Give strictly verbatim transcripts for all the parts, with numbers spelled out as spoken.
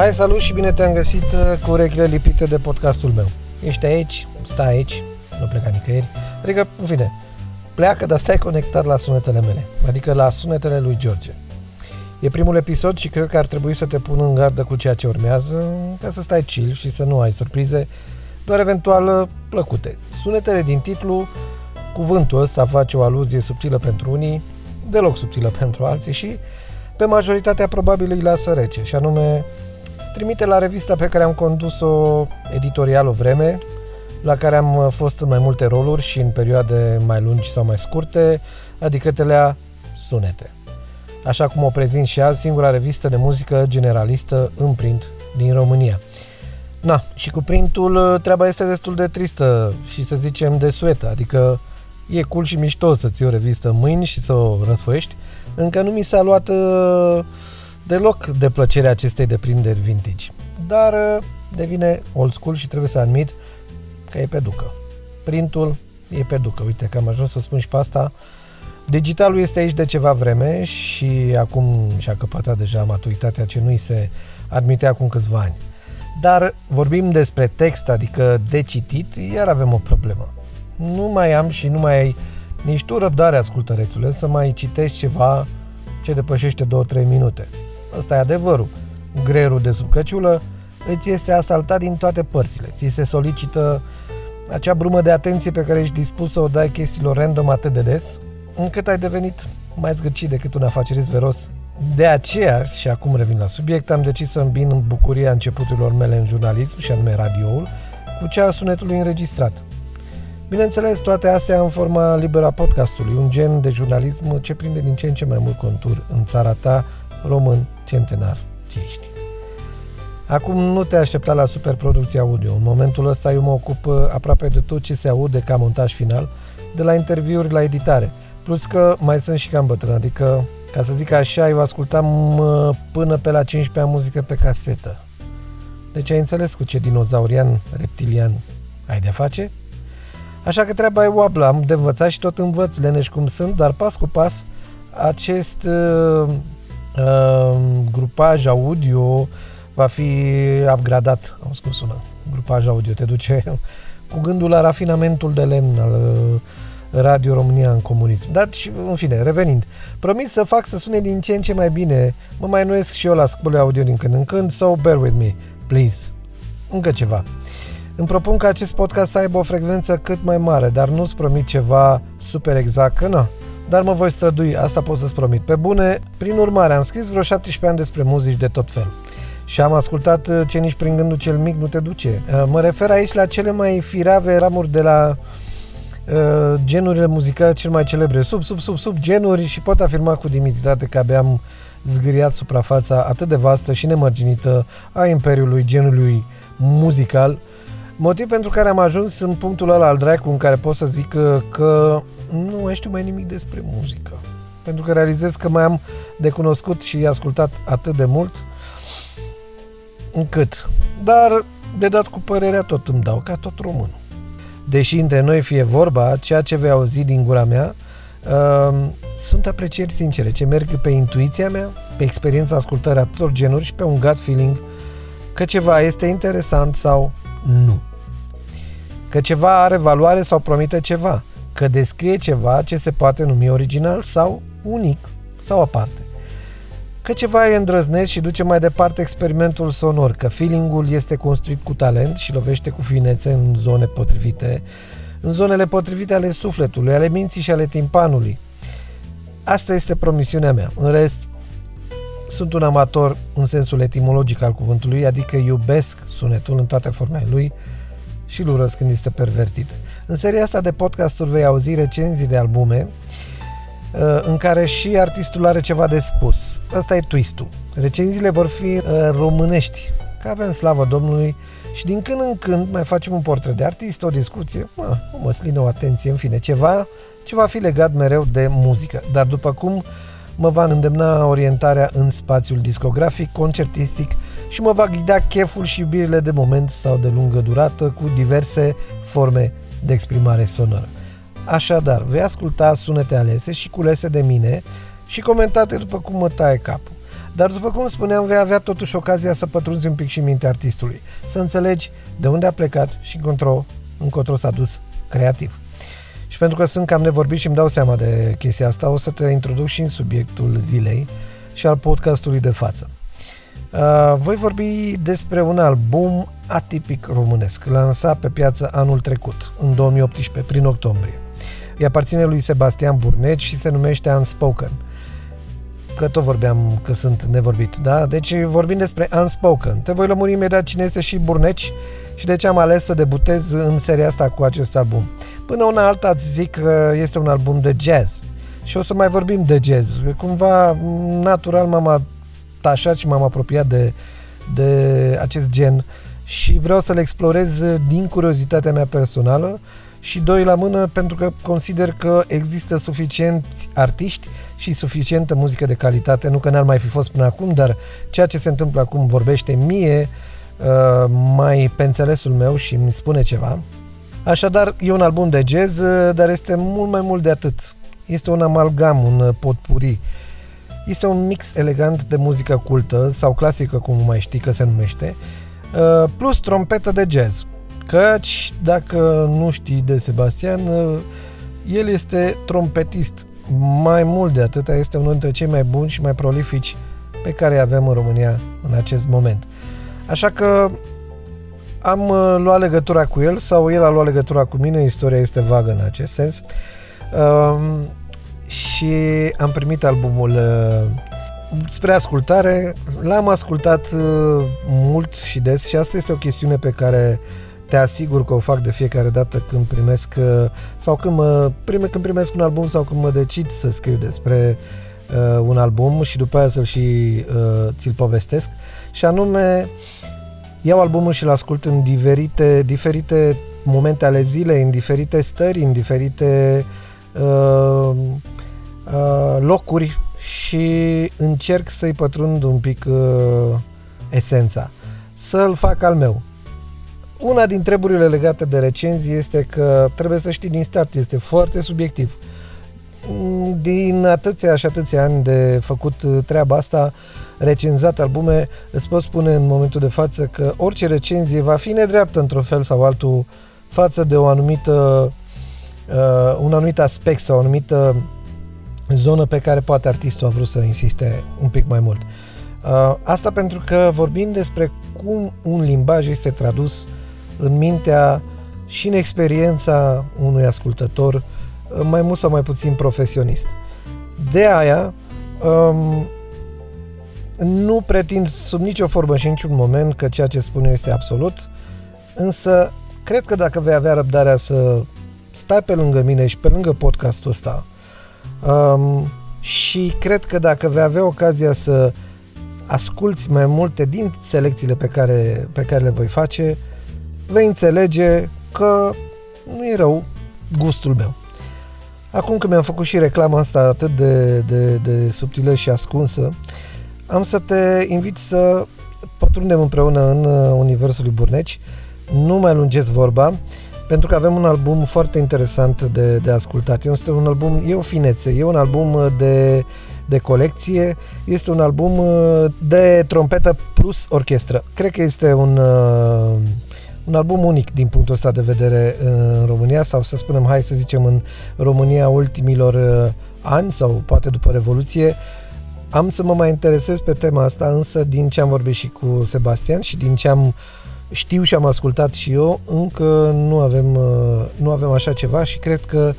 Hai, salut și bine te-am găsit cu urechile lipite de podcastul meu. Ești aici, stai aici, nu pleca nicăieri. Adică, în fine, pleacă, dar stai conectat la sunetele mele. Adică la sunetele lui George. E primul episod și cred că ar trebui să te pun în gardă cu ceea ce urmează, ca să stai chill și să nu ai surprize, doar eventual plăcute. Sunetele din titlu, cuvântul ăsta face o aluzie subtilă pentru unii, deloc subtilă pentru alții și pe majoritatea probabil îi lasă rece, și anume trimite la revista pe care am condus-o editorial o vreme, la care am fost în mai multe roluri și în perioade mai lungi sau mai scurte, adică Telea Sunete. Așa cum o prezint și azi, singura revistă de muzică generalistă în print din România. Na, și cu printul treaba este destul de tristă și, să zicem, de suetă, adică e cool și mișto să ții o revistă în mâini și să o răsfoiești. Încă nu mi s-a luat uh, deloc de plăcerea acestei deprinderi vintage, dar uh, devine old school și trebuie să admit că e pe ducă. Printul e pe ducă, uite că am ajuns să spun și pe asta. Digitalul este aici de ceva vreme și acum și-a căpătat deja maturitatea ce nu i se admitea acum câțiva ani. Dar vorbim despre text, adică de citit, iar avem o problemă. Nu mai am și nu mai ai nici tu răbdare, ascultărețule, să mai citești ceva ce depășește două trei minute. Ăsta e adevărul. Greierul de sub căciulă îți este asaltat din toate părțile. Ți se solicită acea brumă de atenție pe care ești dispus să o dai chestiilor random atât de des, încât ai devenit mai zgâcit decât un afacerist veros. De aceea, și acum revin la subiect, am decis să îmbin bucuria începuturilor mele în jurnalism, și anume radioul, cu cea a sunetului înregistrat. Bineînțeles, toate astea în forma liberă a podcastului, un gen de jurnalism ce prinde din ce în ce mai mult contur în țara ta, român centenar ce ești. Acum nu te aștepta la superproducții audio. În momentul ăsta eu mă ocup aproape de tot ce se aude ca montaj final, de la interviuri la editare. Plus că mai sunt și cam bătrân, adică, ca să zic așa, eu ascultam până pe la cincisprezecea muzică pe casetă. Deci ai înțeles cu ce dinozaurian, reptilian ai de-a face? Așa că treaba e oablă, am de învățat și tot învăț, leneș cum sunt, dar pas cu pas acest uh, uh, grupaj audio va fi upgradat. Am spus sună, grupaj audio te duce cu gândul la rafinamentul de lemn al uh, Radio România în comunism. Dar și, în fine, revenind, promit să fac să sune din ce în ce mai bine, mă mai noiesc și eu la scule audio din când în când, so bear with me, please. Încă ceva. Îmi propun ca acest podcast să aibă o frecvență cât mai mare, dar nu-ți promit ceva super exact, că na. Dar mă voi strădui, asta pot să-ți promit. Pe bune, prin urmare, am scris vreo șaptesprezece ani despre muzici de tot fel. Și am ascultat ce nici prin gândul cel mic nu te duce. Mă refer aici la cele mai firave ramuri de la uh, genurile muzicale cel mai celebre. Sub, sub, sub, sub genuri și pot afirma cu demnitate că abia am zgâriat suprafața atât de vastă și nemărginită a imperiului genului muzical. Motiv pentru care am ajuns în punctul ăla al dracu în care pot să zic că, că nu mai știu mai nimic despre muzică. Pentru că realizez că mai am de cunoscut și ascultat atât de mult încât. Dar de dat cu părerea tot îmi dau, ca tot românul. Deși între noi fie vorba, ceea ce vei auzi din gura mea uh, sunt aprecieri sincere, ce merg pe intuiția mea, pe experiența ascultării a tuturor genuri și pe un gut feeling că ceva este interesant sau nu. Că ceva are valoare sau promite ceva, că descrie ceva ce se poate numi original sau unic sau aparte, că ceva e îndrăznesc și duce mai departe experimentul sonor, că feeling-ul este construit cu talent și lovește cu finețe în zone potrivite, în zonele potrivite ale sufletului, ale minții și ale timpanului. Asta este promisiunea mea. În rest, sunt un amator în sensul etimologic al cuvântului, adică iubesc sunetul în toate formele lui și îl urăsc când este pervertit. În seria asta de podcasturi vei auzi recenzii de albume în care și artistul are ceva de spus. Ăsta e twist-ul. Recenziile vor fi românești, că avem slavă Domnului, și din când în când mai facem un portret de artist, o discuție, mă, o măslină, o atenție, în fine, ceva ce va fi legat mereu de muzică. Dar după cum mă va îndemna orientarea în spațiul discografic, concertistic și mă va ghida cheful și iubirile de moment sau de lungă durată cu diverse forme de exprimare sonoră. Așadar, vei asculta sunete alese și culese de mine și comentate după cum mă taie capul. Dar, după cum spuneam, vei avea totuși ocazia să pătrunzi un pic și mintea artistului, să înțelegi de unde a plecat și încotro, încotro s-a dus creativ. Și pentru că sunt cam nevorbit și îmi dau seama de chestia asta, o să te introduc și în subiectul zilei și al podcastului de față. Uh, voi vorbi despre un album atipic românesc, lansat pe piață anul trecut, în două mii optsprezece, prin octombrie. Îi aparține lui Sebastian Burneci și se numește Unspoken. Că tot vorbeam că sunt nevorbit, da? Deci vorbim despre Unspoken. Te voi lămuri imediat cine este și Burneci și de ce am ales să debutez în seria asta cu acest album. Până una alta îți zic că este un album de jazz și o să mai vorbim de jazz. Cumva natural m-am atașat și m-am apropiat de, de acest gen și vreau să-l explorez din curiozitatea mea personală și doi la mână pentru că consider că există suficienți artiști și suficientă muzică de calitate, nu că n-ar mai fi fost până acum, dar ceea ce se întâmplă acum vorbește mie mai pe înțelesul meu și îmi spune ceva. Așadar, e un album de jazz, dar este mult mai mult de atât. Este un amalgam, un potpuri. Este un mix elegant de muzică cultă sau clasică, cum mai știi că se numește, plus trompetă de jazz. Căci, dacă nu știi de Sebastian, el este trompetist. Mai mult de atât, este unul dintre cei mai buni și mai prolifici pe care îi avem în România în acest moment. Așa că am luat legătura cu el sau el a luat legătura cu mine, istoria este vagă în acest sens. Um, și am primit albumul uh, spre ascultare, l-am ascultat uh, mult și des și asta este o chestiune pe care te asigur că o fac de fiecare dată când primesc uh, sau când, mă, prime, când primesc un album sau când mă decid să scriu despre uh, un album și după aia să-l și uh, ți-l povestesc și anume iau albumul și-l ascult în diferite, diferite momente ale zilei, în diferite stări, în diferite uh, uh, locuri și încerc să-i pătrund un pic uh, esența, să-l fac al meu. Una din treburile legate de recenzii este că trebuie să știi din start, este foarte subiectiv. Din atâția și atâția ani de făcut treaba asta, recenzat albume, îți pot spune în momentul de față că orice recenzie va fi nedreaptă într-un fel sau altul față de o anumită, uh, un anumit aspect sau o anumită zonă pe care poate artistul a vrut să insiste un pic mai mult. Uh, asta pentru că vorbim despre cum un limbaj este tradus în mintea și în experiența unui ascultător mai mult sau mai puțin profesionist. De aia um, nu pretind sub nicio formă și în niciun moment că ceea ce spun eu este absolut, însă cred că dacă vei avea răbdarea să stai pe lângă mine și pe lângă podcastul ăsta um, și cred că dacă vei avea ocazia să asculți mai multe din selecțiile pe care, pe care le voi face, vei înțelege că nu e rău gustul meu. Acum că mi-am făcut și reclama asta atât de, de, de subtilă și ascunsă, am să te invit să pătrundem împreună în universul lui Burneci. Nu mai lungesc vorba, pentru că avem un album foarte interesant de, de ascultat. Este un album, e o finețe, e un album de, de colecție, este un album de trompetă plus orchestră. Cred că este un... un album unic din punctul ăsta de vedere în România sau să spunem, hai să zicem în România ultimilor ani sau poate după Revoluție. Am să mă mai interesez pe tema asta, însă din ce am vorbit și cu Sebastian și din ce am știu și am ascultat și eu, încă nu avem, nu avem așa ceva și cred că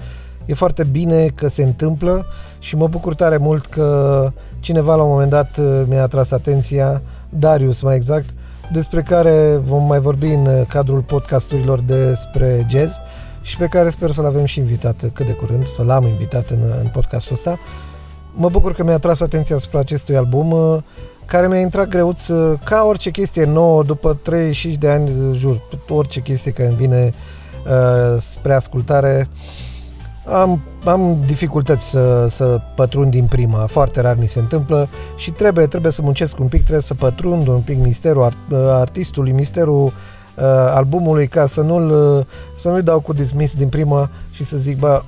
e foarte bine că se întâmplă și mă bucur tare mult că cineva la un moment dat mi-a atras atenția, Darius mai exact, despre care vom mai vorbi în cadrul podcasturilor despre jazz și pe care sper să-l avem și invitat cât de curând, să-l am invitat în, în podcastul ăsta. Mă bucur că mi-a atras atenția asupra acestui album, care mi-a intrat greuț ca orice chestie nouă, după treizeci și cinci de ani, jur, orice chestie care îmi vine uh, spre ascultare, am, am dificultăți să, să pătrund din prima, foarte rar mi se întâmplă și trebuie, trebuie să muncesc un pic, trebuie să pătrund un pic misterul art, artistului, misterul uh, albumului ca să nu-l, să nu-i dau cu dismiss din prima și să zic, bă,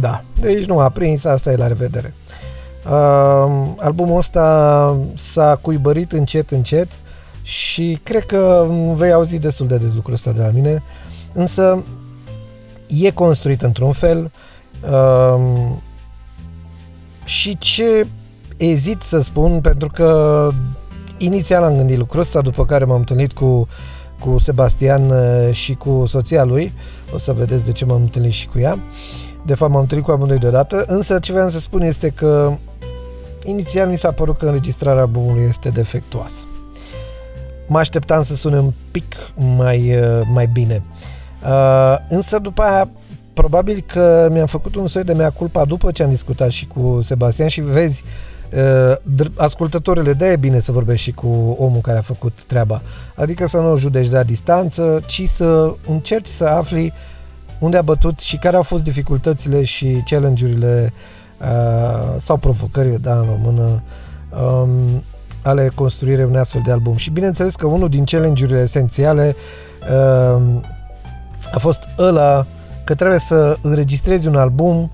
da, deci nu a prins, asta e, la revedere. Uh, albumul ăsta s-a cuibărit încet, încet și cred că vei auzi destul de des lucrul ăsta de la mine, însă e construit într-un fel uh, și ce ezit să spun, pentru că inițial am gândit lucrul ăsta, după care m-am întâlnit cu, cu Sebastian și cu soția lui, o să vedeți de ce m-am întâlnit și cu ea, de fapt m-am întâlnit cu amândoi deodată, însă ce vreau să spun este că inițial mi s-a părut că înregistrarea albumului este defectuoasă. Mă așteptam să sune un pic mai, mai bine. Uh, însă după aia, probabil că mi-am făcut un soi de mea culpa după ce am discutat și cu Sebastian și vezi, uh, ascultătorile, de e bine să vorbești și cu omul care a făcut treaba. Adică să nu o judeci de la distanță, ci să încerci să afli unde a bătut și care au fost dificultățile și challenge-urile uh, sau provocările, da, în română, um, ale construirii unui astfel de album. Și bineînțeles că unul din challenge-urile esențiale uh, a fost ăla că trebuie să înregistrezi un album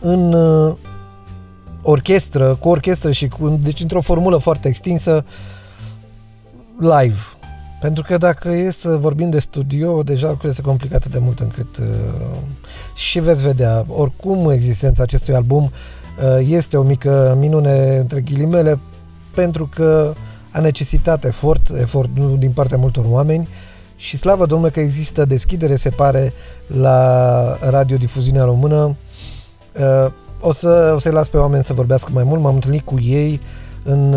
în uh, orchestră, cu orchestră și cu, deci într-o formulă foarte extinsă, live. Pentru că dacă e să vorbim de studio, deja lucrurile se complică atât de mult încât uh, și veți vedea. Oricum, existența acestui album uh, este o mică minune între ghilimele, pentru că a necesitat efort, efort din partea multor oameni și slavă Domnului că există deschidere, se pare, la Radiodifuziunea Română. Uh, o, să, o să-i las pe oameni să vorbească mai mult, m-am întâlnit cu ei În,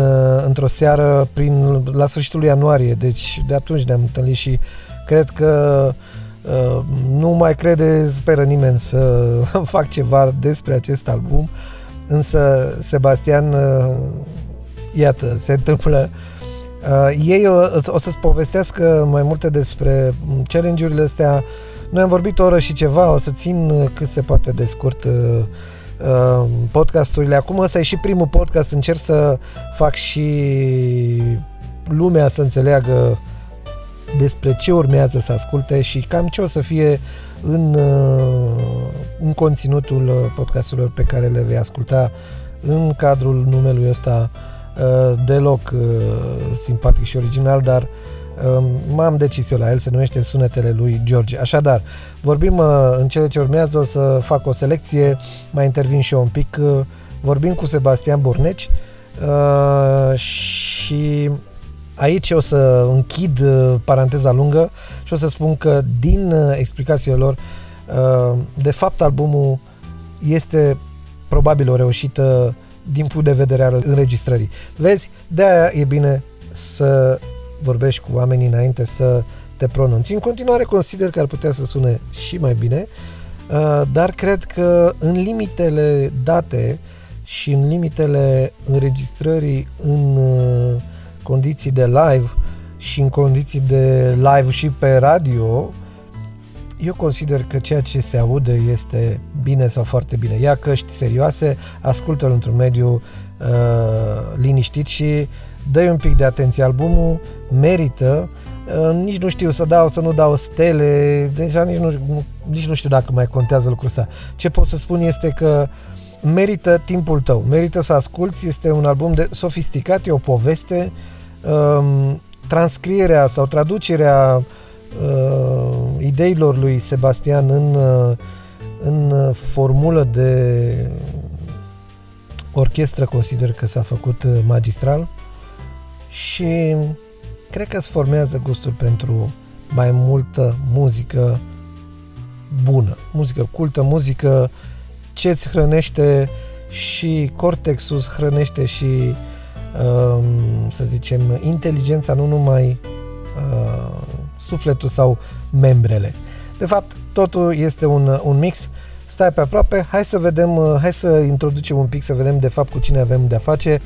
într-o seară prin, la sfârșitul lui ianuarie, deci de atunci ne-am întâlnit și cred că uh, nu mai crede, speră nimeni să fac ceva despre acest album, însă Sebastian, uh, iată, se întâmplă. Uh, ei o, o să-ți povestească mai multe despre challenge-urile astea. Noi am vorbit o oră și ceva, o să țin cât se poate de scurt uh, podcasturile. Acum ăsta e și primul podcast, încerc să fac și lumea să înțeleagă despre ce urmează să asculte și cam ce o să fie în, în conținutul podcasturilor pe care le vei asculta în cadrul numelui ăsta deloc simpatic și original, dar m-am decis eu la el, se numește Sunetele lui George. Așadar, vorbim în cele ce urmează, o să fac o selecție, mai intervin și eu un pic, vorbim cu Sebastian Burneci și aici o să închid paranteza lungă și o să spun că din explicațiile lor, de fapt albumul este probabil o reușită din punct de vedere al înregistrării. Vezi, de-aia e bine să vorbești cu oamenii înainte să te pronunți. În continuare consider că ar putea să sune și mai bine, dar cred că în limitele date și în limitele înregistrării în condiții de live și în condiții de live și pe radio, eu consider că ceea ce se aude este bine sau foarte bine. Ia căști serioase, ascultă-l într-un mediu uh, liniștit și dă-i un pic de atenție. Albumul merită, uh, nici nu știu să dau, să nu dau stele, deja nici nu, nici nu știu dacă mai contează lucrul ăsta. Ce pot să spun este că merită timpul tău, merită să asculți, este un album de sofisticat, e o poveste, uh, transcrierea sau traducerea uh, ideilor lui Sebastian în, uh, în formulă de orchestră consider că s-a făcut magistral și cred că îți formează gustul pentru mai multă muzică bună, muzică cultă, muzică ce îți hrănește și cortexul, îți hrănește și, să zicem, inteligența, nu numai sufletul sau membrele. De fapt, totul este un, un mix. Stai pe aproape, hai să vedem, hai să introducem un pic, să vedem de fapt cu cine avem de-a face.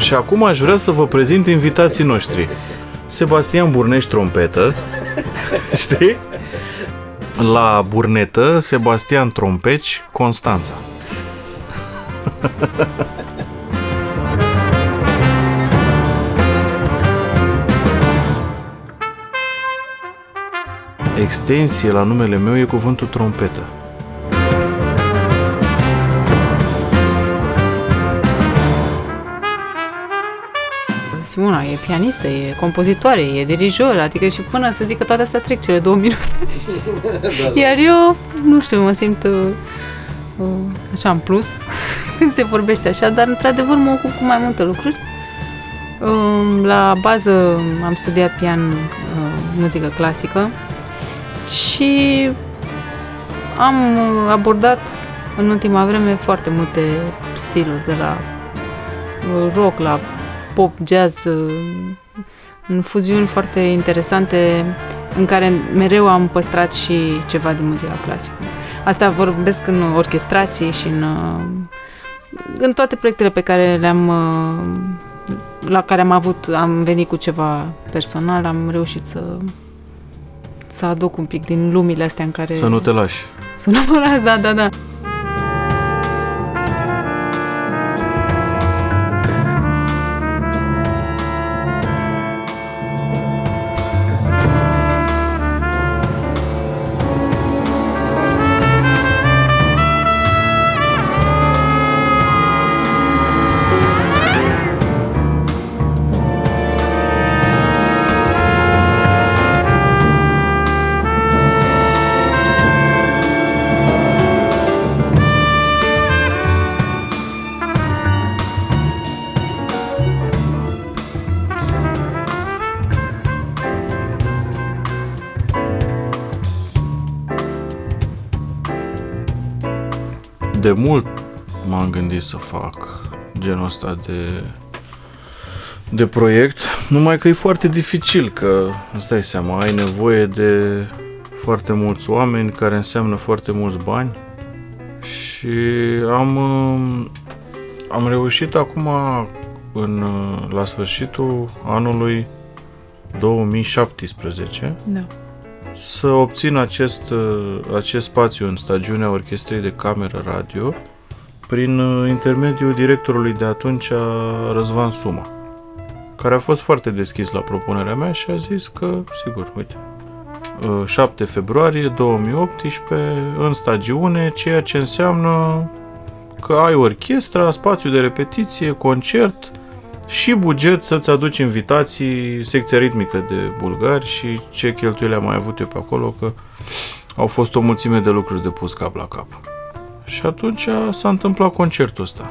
Și acum aș vrea să vă prezint invitații noștri. Sebastian Burneci, trompetă, știi? La burnetă, Sebastian Trompeci, Constanța. Extensie la numele meu e cuvântul trompetă. Simona e pianistă, e compozitoare, e dirijor, adică și până să zic că toate astea trec cele două minute. Da, iar eu, nu știu, mă simt uh, așa în plus când se vorbește așa, dar într-adevăr mă ocup cu mai multe lucruri. Uh, la bază am studiat pian, uh, muzică clasică și am abordat în ultima vreme foarte multe stiluri, de la rock la pop, jazz, în fuziuni foarte interesante în care mereu am păstrat și ceva din muzica clasică. Asta vorbesc în orchestrații și în, în toate proiectele pe care le-am, la care am avut, am venit cu ceva personal, am reușit să, să aduc un pic din lumile astea în care... Să nu te lași. Să nu mă las, da, da, da. De mult m-am gândit să fac genul ăsta de, de proiect, numai că e foarte dificil, că îți dai seama, ai nevoie de foarte mulți oameni, care înseamnă foarte mulți bani și am, am reușit acum, în, la sfârșitul anului două mii șaptesprezece, da, să obțin acest, acest spațiu în stagiunea Orchestrei de Cameră Radio prin intermediul directorului de atunci, Răzvan Suma, care a fost foarte deschis la propunerea mea și a zis că, sigur, uite, șapte februarie două mii optsprezece, în stagiune, ceea ce înseamnă că ai orchestra, spațiu de repetiție, concert și buget să-ți aduci invitații, secția ritmică de bulgari și ce cheltuieli am mai avut eu pe acolo, că au fost o mulțime de lucruri de pus cap la cap. Și atunci s-a întâmplat concertul ăsta.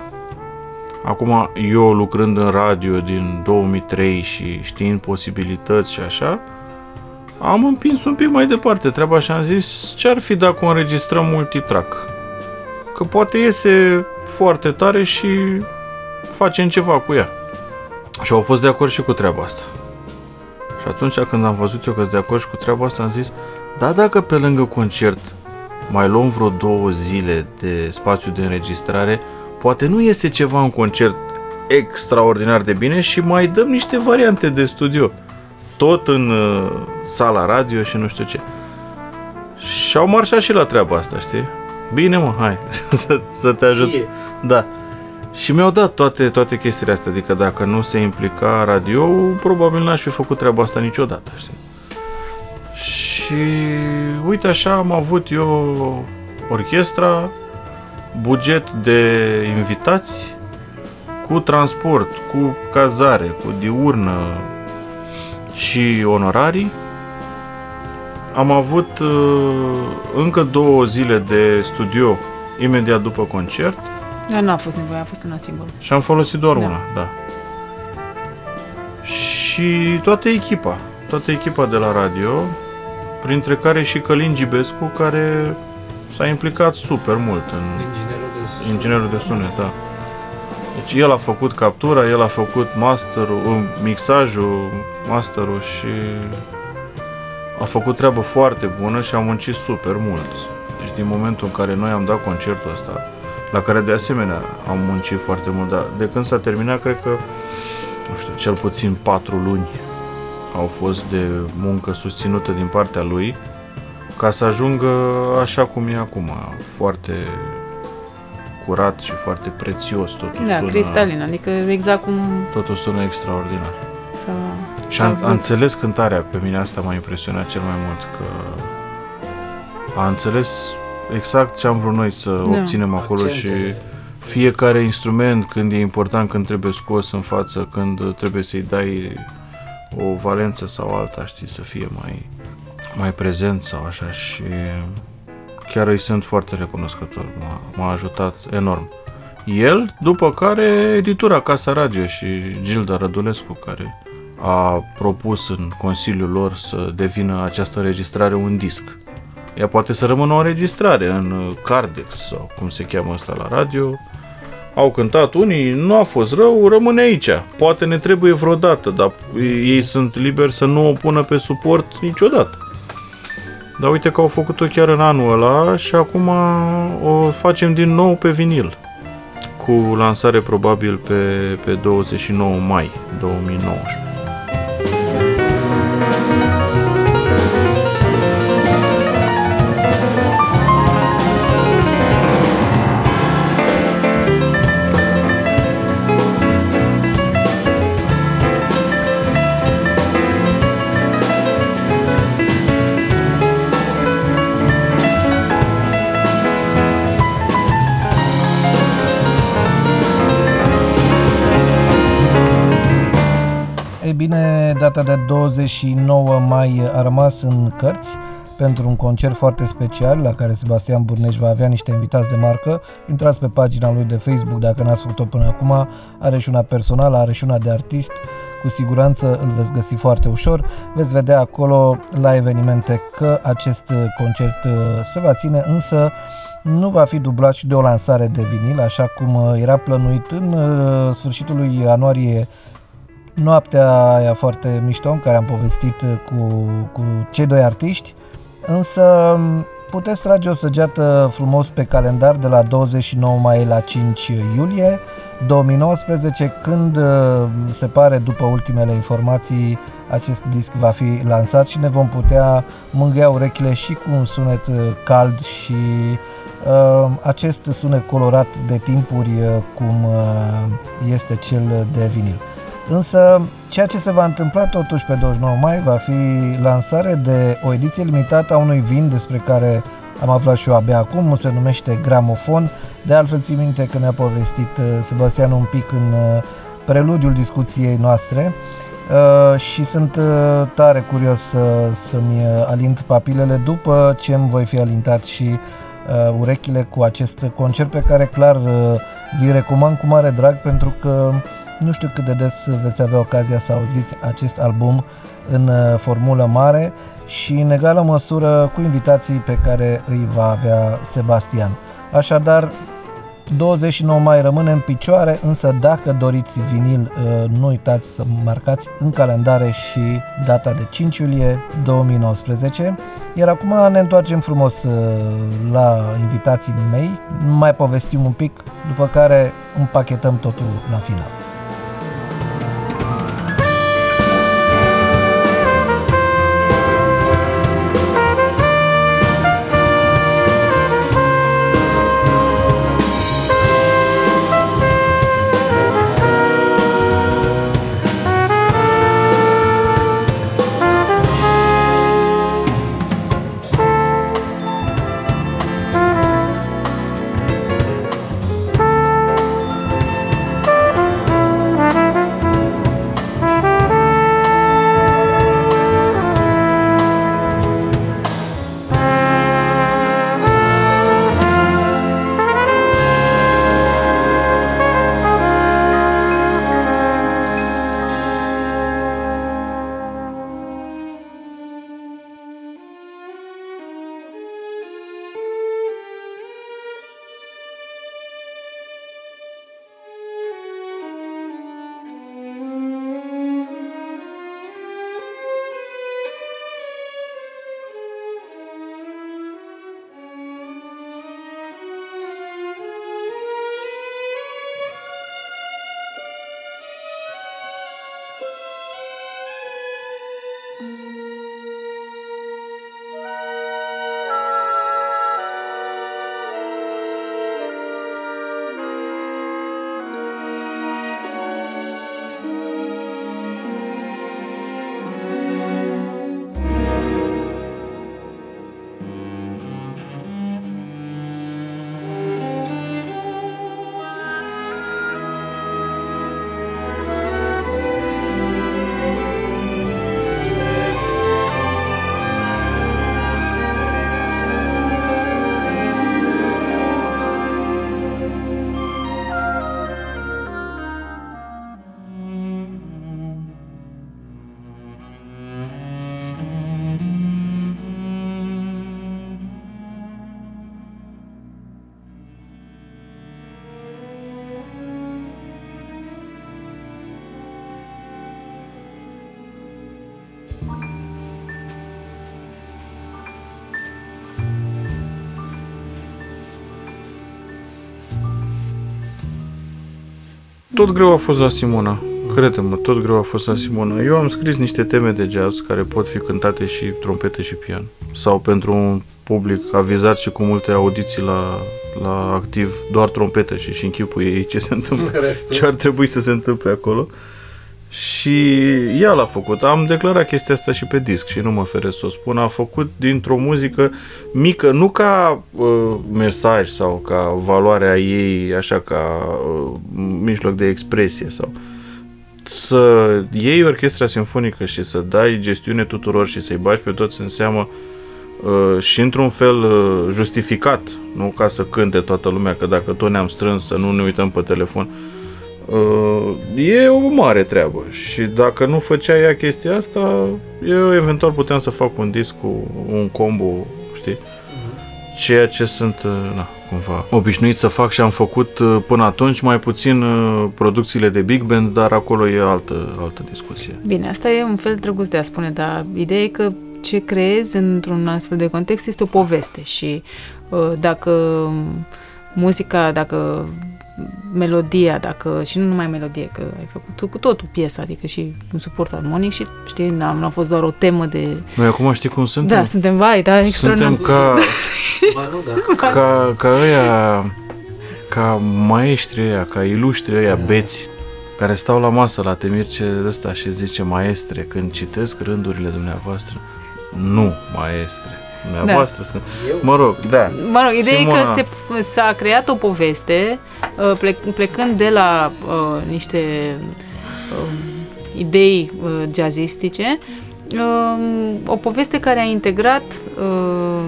Acum, eu lucrând în radio din două mii trei și știind posibilități și așa, am împins un pic mai departe treaba și am zis ce-ar fi dacă o înregistrăm multitrack? Că poate iese foarte tare și facem ceva cu ea. Și au fost de acord și cu treaba asta. Și atunci când am văzut eu că sunt de acord și cu treaba asta, am zis, da, dacă pe lângă concert mai luăm vreo două zile de spațiu de înregistrare, poate nu iese ceva în concert extraordinar de bine și mai dăm niște variante de studio. Tot în uh, sala radio și nu știu ce. Și au marșat și la treaba asta, știi? Bine, mă, hai, să, să te ajut. Fie. Da. Și mi-au dat toate, toate chestiile astea, adică dacă nu se implica radio-ul, probabil n-aș fi făcut treaba asta niciodată, știi? Și uite așa am avut eu orchestra, buget de invitați, cu transport, cu cazare, cu diurnă și onorarii. Am avut încă două zile de studio imediat după concert. Dar nu a fost nevoie, a fost una singură. Și am folosit doar da. una, da. Și toată echipa, toată echipa de la radio, printre care și Călin Gibescu, care s-a implicat super mult în inginerul de sunet. Inginerul de sunet, da. Deci el a făcut captura, el a făcut masterul, mixajul, masterul și a făcut treabă foarte bună și a muncit super mult. Deci din momentul în care noi am dat concertul ăsta, la care de asemenea am muncit foarte mult, dar de când s-a terminat, cred că, nu știu, cel puțin patru luni au fost de muncă susținută din partea lui, ca să ajungă așa cum e acum, foarte curat și foarte prețios, totul da, sună... cristalin, adică exact cum... Totul sună extraordinar. S-a... Și am, am înțeles cântarea, pe mine asta m-a impresionat cel mai mult, că a înțeles exact ce am vrut noi să da. obținem acolo. Accentele. Și fiecare instrument, când e important, când trebuie scos în față, când trebuie să-i dai o valență sau alta, știi, să fie mai, mai prezent sau așa, și chiar îi sunt foarte recunoscător, m-a, m-a ajutat enorm. El, după care editura Casa Radio și Gilda Rădulescu, care a propus în consiliul lor să devină această înregistrare un disc. Ea poate să rămână o înregistrare în Cardex sau cum se cheamă ăsta la radio. Au cântat unii, nu a fost rău, rămâne aici. Poate ne trebuie vreodată, dar ei sunt liberi să nu o pună pe suport niciodată. Dar uite că au făcut-o chiar în anul ăla și acum o facem din nou pe vinil. Cu lansare probabil pe, pe douăzeci și nouă mai două mii nouăsprezece. Data de douăzeci și nouă mai a rămas în cărți pentru un concert foarte special la care Sebastian Burneci va avea niște invitați de marcă. Intrați pe pagina lui de Facebook dacă n-ați făcut-o până acum. Are și una personală, are și una de artist. Cu siguranță îl veți găsi foarte ușor. Veți vedea acolo la evenimente că acest concert se va ține, însă nu va fi dublat și de o lansare de vinil, așa cum era plănuit în sfârșitul lui ianuarie. Noaptea aia foarte mișto în care am povestit cu, cu cei doi artiști, însă puteți trage o săgeată frumos pe calendar de la douăzeci și nouă mai la cinci iulie două mii nouăsprezece, când, se pare, după ultimele informații, acest disc va fi lansat și ne vom putea mângâia urechile și cu un sunet cald și Uh, acest sunet colorat de timpuri, cum uh, este cel de vinil. Însă, ceea ce se va întâmpla totuși pe douăzeci și nouă mai va fi lansare de o ediție limitată a unui vin despre care am aflat și eu abia acum, se numește Gramofon. De altfel, țin minte că mi-a povestit Sebastian un pic în preludiul discuției noastre uh, și sunt tare curios să, să-mi alint papilele după ce îmi voi fi alintat și Uh, urechile cu acest concert pe care clar uh, vi recomand cu mare drag, pentru că nu știu cât de des veți avea ocazia să auziți acest album în uh, formulă mare și în egală măsură cu invitații pe care îi va avea Sebastian. Așadar, douăzeci și nouă mai rămâne în picioare, însă dacă doriți vinil, uh, nu uitați să marcați în calendare și data de cinci iulie două mii nouăsprezece. Iar acum ne întoarcem frumos la invitații mei, mai povestim un pic, după care împachetăm totul la final. Tot greu a fost la Simona. Crede-mă, tot greu a fost la Simona. Eu am scris niște teme de jazz care pot fi cântate și trompete și pian. Sau pentru un public avizat și cu multe audiții la, la activ, doar trompete și și închipul ei ce se întâmplă, restul. Ce ar trebui să se întâmple acolo. Și ea l-a făcut. Am declarat chestia asta și pe disc și nu mă feresc să o spun. A făcut dintr-o muzică mică, nu ca uh, mesaj sau ca valoarea ei, așa ca uh, mijloc de expresie sau... Să iei orchestra simfonică și să dai gestiune tuturor și să-i bagi pe toți în seamă uh, și într-un fel uh, justificat, nu ca să cânte toată lumea, că dacă tot ne-am strâns să nu ne uităm pe telefon. Uh, e o mare treabă și dacă nu făcea ea chestia asta, eu eventual puteam să fac un disc cu un combo, știi? Ceea ce sunt, na, cumva obișnuit să fac și am făcut până atunci, mai puțin producțiile de big band, dar acolo e altă, altă discuție. Bine, asta e un fel drăguț de a spune, dar ideea e că ce creezi într-un astfel de context este o poveste și dacă muzica, dacă melodia, dacă și nu numai melodie, că ai făcut cu totul piesa, adică și un suport armonic și știi, n-a, n-a fost doar o temă de... Noi acum știi cum suntem? Da, suntem, vai, da, extraordinar. Suntem ca... ca, ca ăia, ca maestri ăia, ca iluștri ăia, beți, care stau la masă la temircele ăsta și zice, maestre, când citesc rândurile dumneavoastră, nu, maestre. Da. Să... Mă rog, da. Mă rog, ideea Simona... e că se, s-a creat o poveste plecând de la uh, niște uh, idei uh, jazzistice, uh, o poveste care a integrat uh,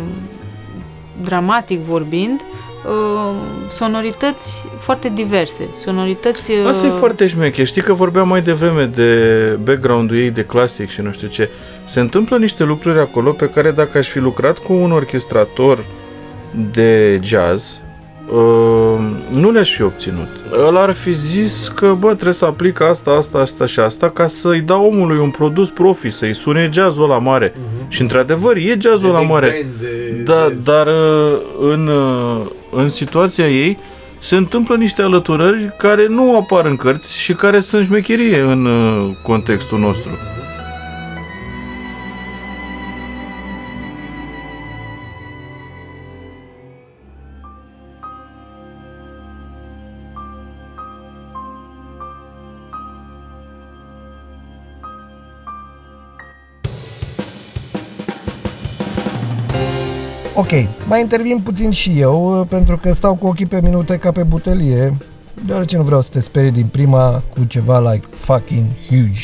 dramatic vorbind uh, sonorități foarte diverse, sonorități... Uh... Asta e foarte șmeche, știi că vorbeam mai devreme de background-ul ei de clasic și nu știu ce. Se întâmplă niște lucruri acolo pe care dacă aș fi lucrat cu un orchestrator de jazz, Uh, nu le-aș fi obținut. El ar fi zis că, bă, trebuie să aplic asta, asta, asta și asta ca să-i dau omului un produs profi, să-i sune jazzul ăla mare. Uh-huh. Și într-adevăr, e jazzul ăla mare. De... Da, dar uh, în, uh, în situația ei se întâmplă niște alăturări care nu apar în cărți și care sunt șmecherie în uh, contextul nostru. Ok, mai intervin puțin și eu, pentru că stau cu ochii pe minute ca pe butelie, deoarece nu vreau să te sperii din prima cu ceva like fucking huge.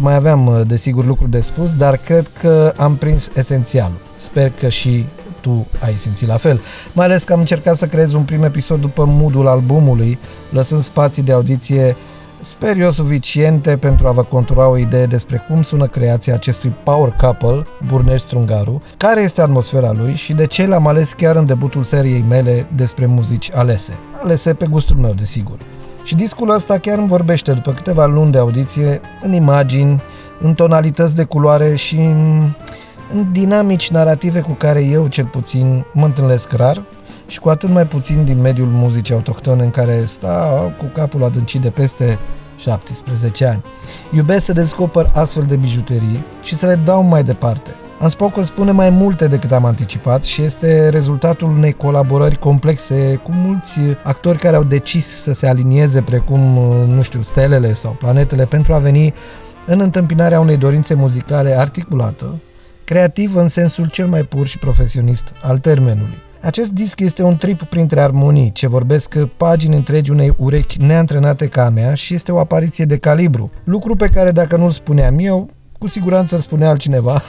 Mai aveam, desigur, lucruri de spus, dar cred că am prins esențialul. Sper că și tu ai simțit la fel. Mai ales că am încercat să creez un prim episod după mood-ul albumului, lăsând spații de audiție, sper eu, suficiente pentru a vă contura o idee despre cum sună creația acestui power couple, Burneci-Strungaru, care este atmosfera lui și de ce l-am ales chiar în debutul seriei mele despre muzici alese. Alese pe gustul meu, desigur. Și discul ăsta chiar îmi vorbește după câteva luni de audiție, în imagini, în tonalități de culoare și în, în dinamici narrative cu care eu, cel puțin, mă întâlnesc rar, și cu atât mai puțin din mediul muzicii autohtone în care stau cu capul adâncit de peste șaptesprezece ani. Iubesc să descoper astfel de bijuterii și să le dau mai departe. Unspoken spune mai multe decât am anticipat și este rezultatul unei colaborări complexe cu mulți actori care au decis să se alinieze precum, nu știu, stelele sau planetele pentru a veni în întâmpinarea unei dorințe muzicale articulată, creativă în sensul cel mai pur și profesionist al termenului. Acest disc este un trip printre armonii, ce vorbesc pagini întregi unei urechi neantrenate ca a mea și este o apariție de calibru, lucru pe care dacă nu-l spuneam eu, cu siguranță îl spunea altcineva.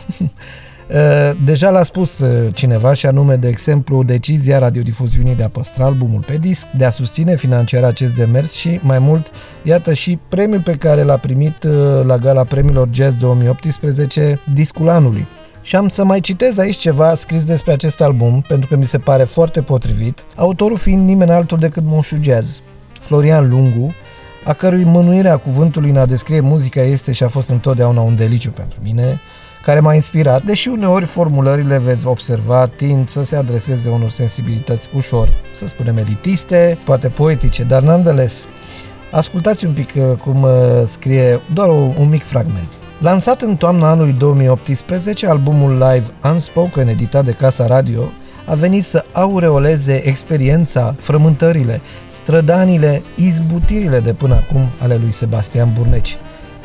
Deja l-a spus cineva și anume, de exemplu, decizia Radiodifuziunii de a păstra albumul pe disc, de a susține financiar acest demers și, mai mult, iată și premiul pe care l-a primit la Gala Premiilor Jazz două mii optsprezece, Discul Anului. Și am să mai citez aici ceva scris despre acest album, pentru că mi se pare foarte potrivit, autorul fiind nimeni altul decât moșul jazz, Florian Lungu, a cărui mânuirea cuvântului în a descrie muzica este și a fost întotdeauna un deliciu pentru mine, care m-a inspirat, deși uneori formulările, veți observa, tind să se adreseze unor sensibilități ușor, să spunem elitiste, poate poetice, dar nonetheless. Ascultați un pic cum scrie doar un mic fragment. Lansat în toamna anului două mii optsprezece, albumul live Unspoken, editat de Casa Radio, a venit să aureoleze experiența, frământările, strădanile, izbutirile de până acum ale lui Sebastian Burneci.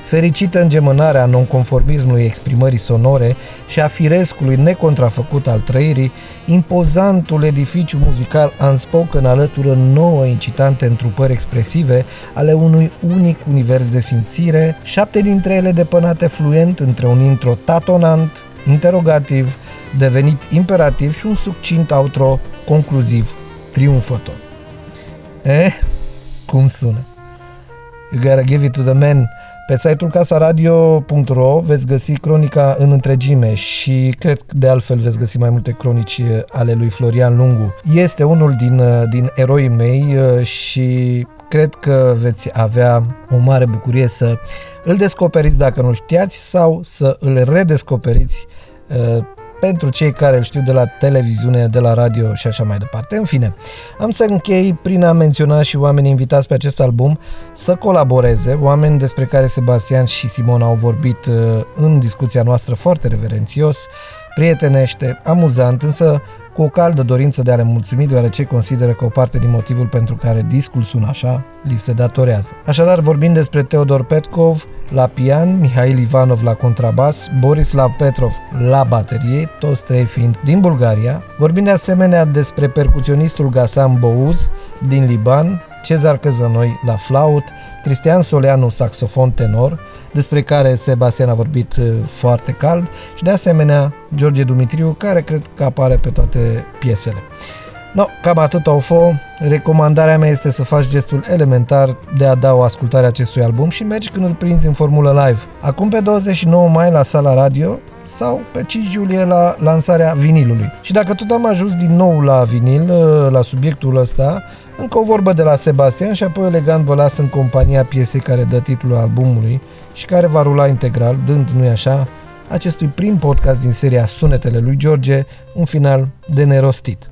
Fericită îngemânarea nonconformismului exprimării sonore și a firescului necontrafăcut al trăirii, impozantul edificiu muzical Unspoken alătură nouă incitante întrupări expresive ale unui unic univers de simțire, șapte dintre ele depănate fluent între un intro tatonant, interogativ, devenit imperativ și un succint outro concluziv, triumfător. Eh, cum sună? You gotta give it to the man. Pe site-ul casa radio punct ro veți găsi cronica în întregime și cred că de altfel veți găsi mai multe cronici ale lui Florian Lungu. Este unul din, din eroii mei și cred că veți avea o mare bucurie să îl descoperiți dacă nu știați sau să îl redescoperiți pentru cei care îl știu de la televiziune, de la radio și așa mai departe. În fine, am să închei prin a menționa și oamenii invitați pe acest album să colaboreze, oameni despre care Sebastian și Simona au vorbit în discuția noastră foarte reverențios, prietenește, amuzant, însă cu o caldă dorință de a le mulțumi, deoarece consideră că o parte din motivul pentru care discul sună așa li se datorează. Așadar, vorbim despre Teodor Petkov la pian, Mihail Ivanov la contrabas, Borislav Petrov la baterie, toți trei fiind din Bulgaria. Vorbim de asemenea despre percuționistul Gassan Bouz din Liban, Cezar Căzănoi la flaut, Cristian Soleanu saxofon tenor, despre care Sebastian a vorbit foarte cald, și de asemenea George Dumitriu, care cred că apare pe toate piesele. No, cam atât au fost. Recomandarea mea este să faci gestul elementar de a da o ascultare acestui album și mergi când îl prinzi în formulă live. Acum pe douăzeci și nouă mai la Sala Radio sau pe cinci iulie la lansarea vinilului. Și dacă tot am ajuns din nou la vinil, la subiectul ăsta, încă o vorbă de la Sebastian și apoi elegant vă las în compania piesei care dă titlul albumului și care va rula integral, dând, nu-i așa, acestui prim podcast din seria Sunetele lui George un final de nerostit.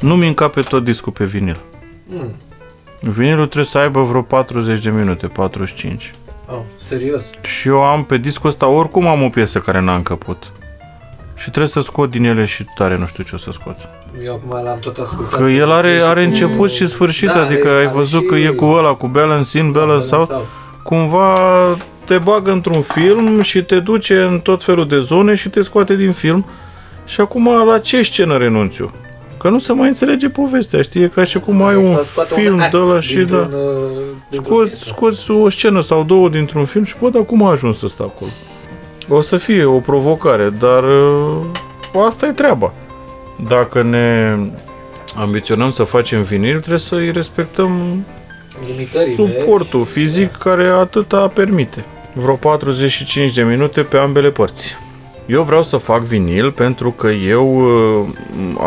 Nu-mi încape tot discul pe vinil. Mm. Vinilul trebuie să aibă vreo patruzeci de minute, patruzeci și cinci. Oh, serios? Și eu am pe discul ăsta, oricum am o piesă care n-a încăput. Și trebuie să scot din ele și tare nu știu ce o să scot. Eu acum l-am tot ascultat. Că el are, are început și sfârșit, da, adică ai văzut că e cu ăla, cu balance in, balance sau, sau cumva te bagă într-un film și te duce în tot felul de zone și te scoate din film. Și acum la ce scenă renunț eu? Că nu se mai înțelege povestea, știi? E ca și cum ai un film de ăla și da, scoți, scoți o scenă sau două dintr-un film și bă, dar cum a ajuns să stă acolo? O să fie o provocare, dar asta e treaba. Dacă ne ambiționăm să facem vinil, trebuie să îi respectăm suportul fizic da. Care atâta permite. Vreo patruzeci și cinci de minute pe ambele părți. Eu vreau să fac vinil pentru că eu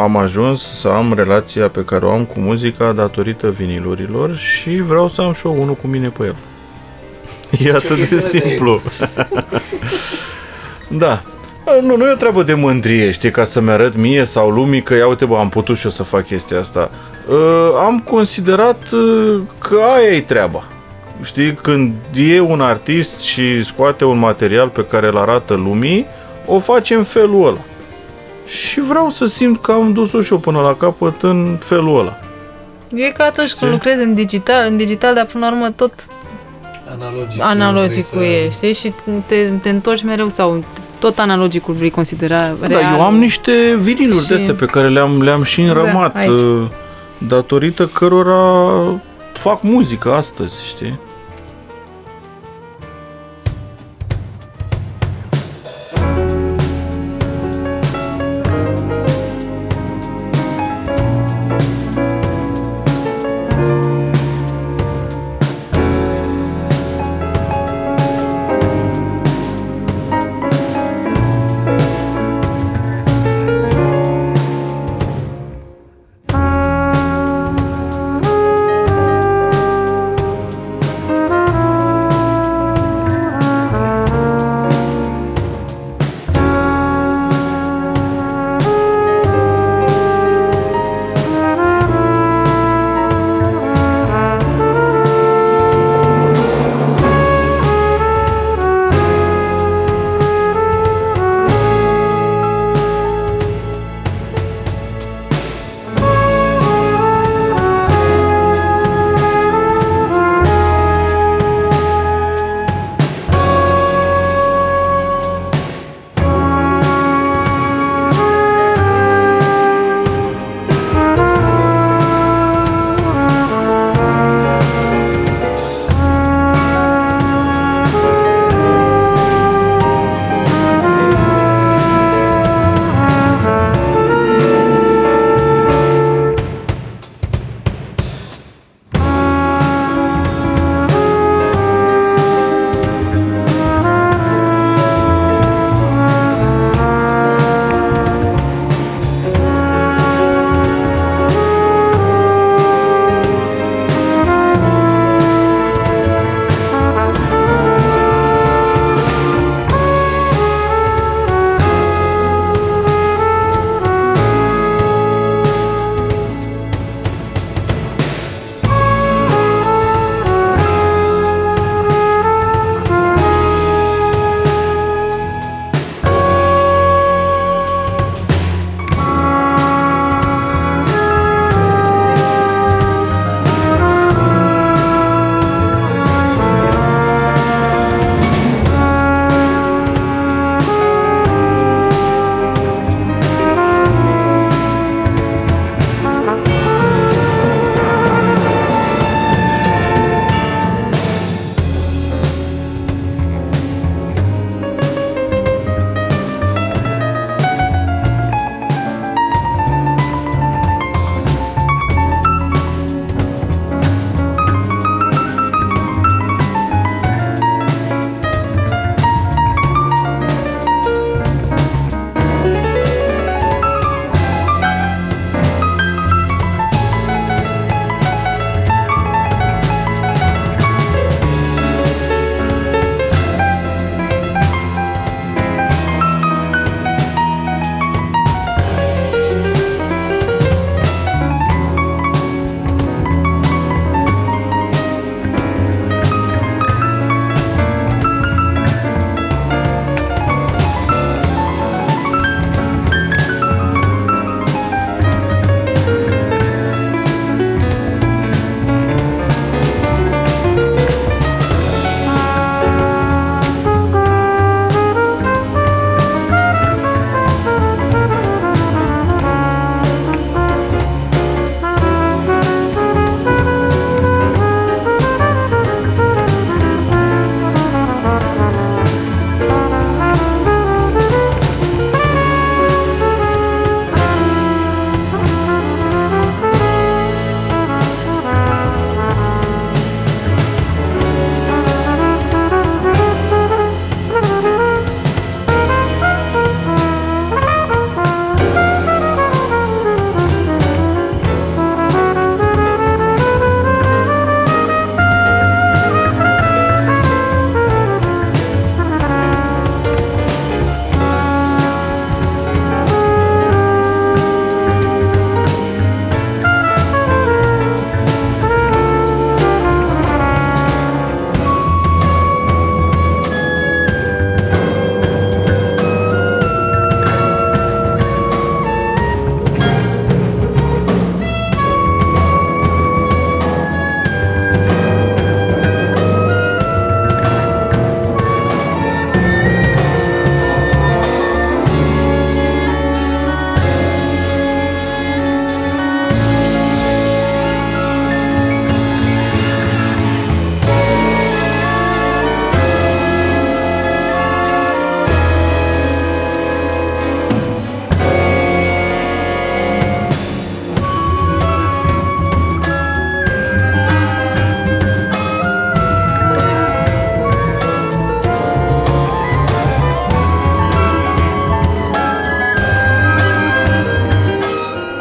am ajuns să am relația pe care o am cu muzica datorită vinilurilor și vreau să am și eu unul cu mine pe el. E atât de simplu. Da. Nu, nu e o treabă de mândrie, știi, ca să-mi arăt mie sau lumii că, ia uite, bă, am putut și eu să fac chestia asta. Uh, am considerat uh, că aia e treaba. Știi, când e un artist și scoate un material pe care îl arată lumii, o face în felul ăla. Și vreau să simt că am dus-o și eu până la capăt în felul ăla. E ca atunci știi? Când lucrezi în digital, în digital, dar până la urmă tot... analogicul, analogicul să... e, știi? Și te, te întorci mereu sau tot analogicul vrei considera real. Da, eu am niște viniluri și... de-astea pe care le-am, le-am și înrămat da, datorită cărora fac muzică astăzi, știi?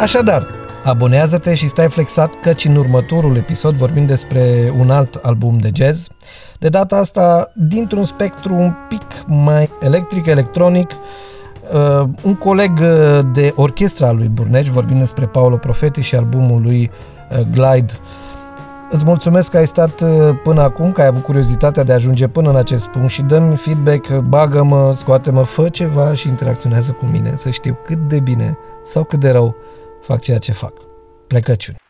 Așadar, abonează-te și stai flexat, căci în următorul episod vorbim despre un alt album de jazz, de data asta dintr-un spectru un pic mai electric-electronic. Un coleg de orchestra al lui Burneci, vorbim despre Paolo Profeti și albumul lui Glide. Îți mulțumesc că ai stat până acum, că ai avut curiozitatea de a ajunge până în acest punct și dă-mi feedback, bagă-mă, scoate-mă, fă ceva și interacționează cu mine, să știu cât de bine sau cât de rău fac ceea ce fac. Plecăciuni!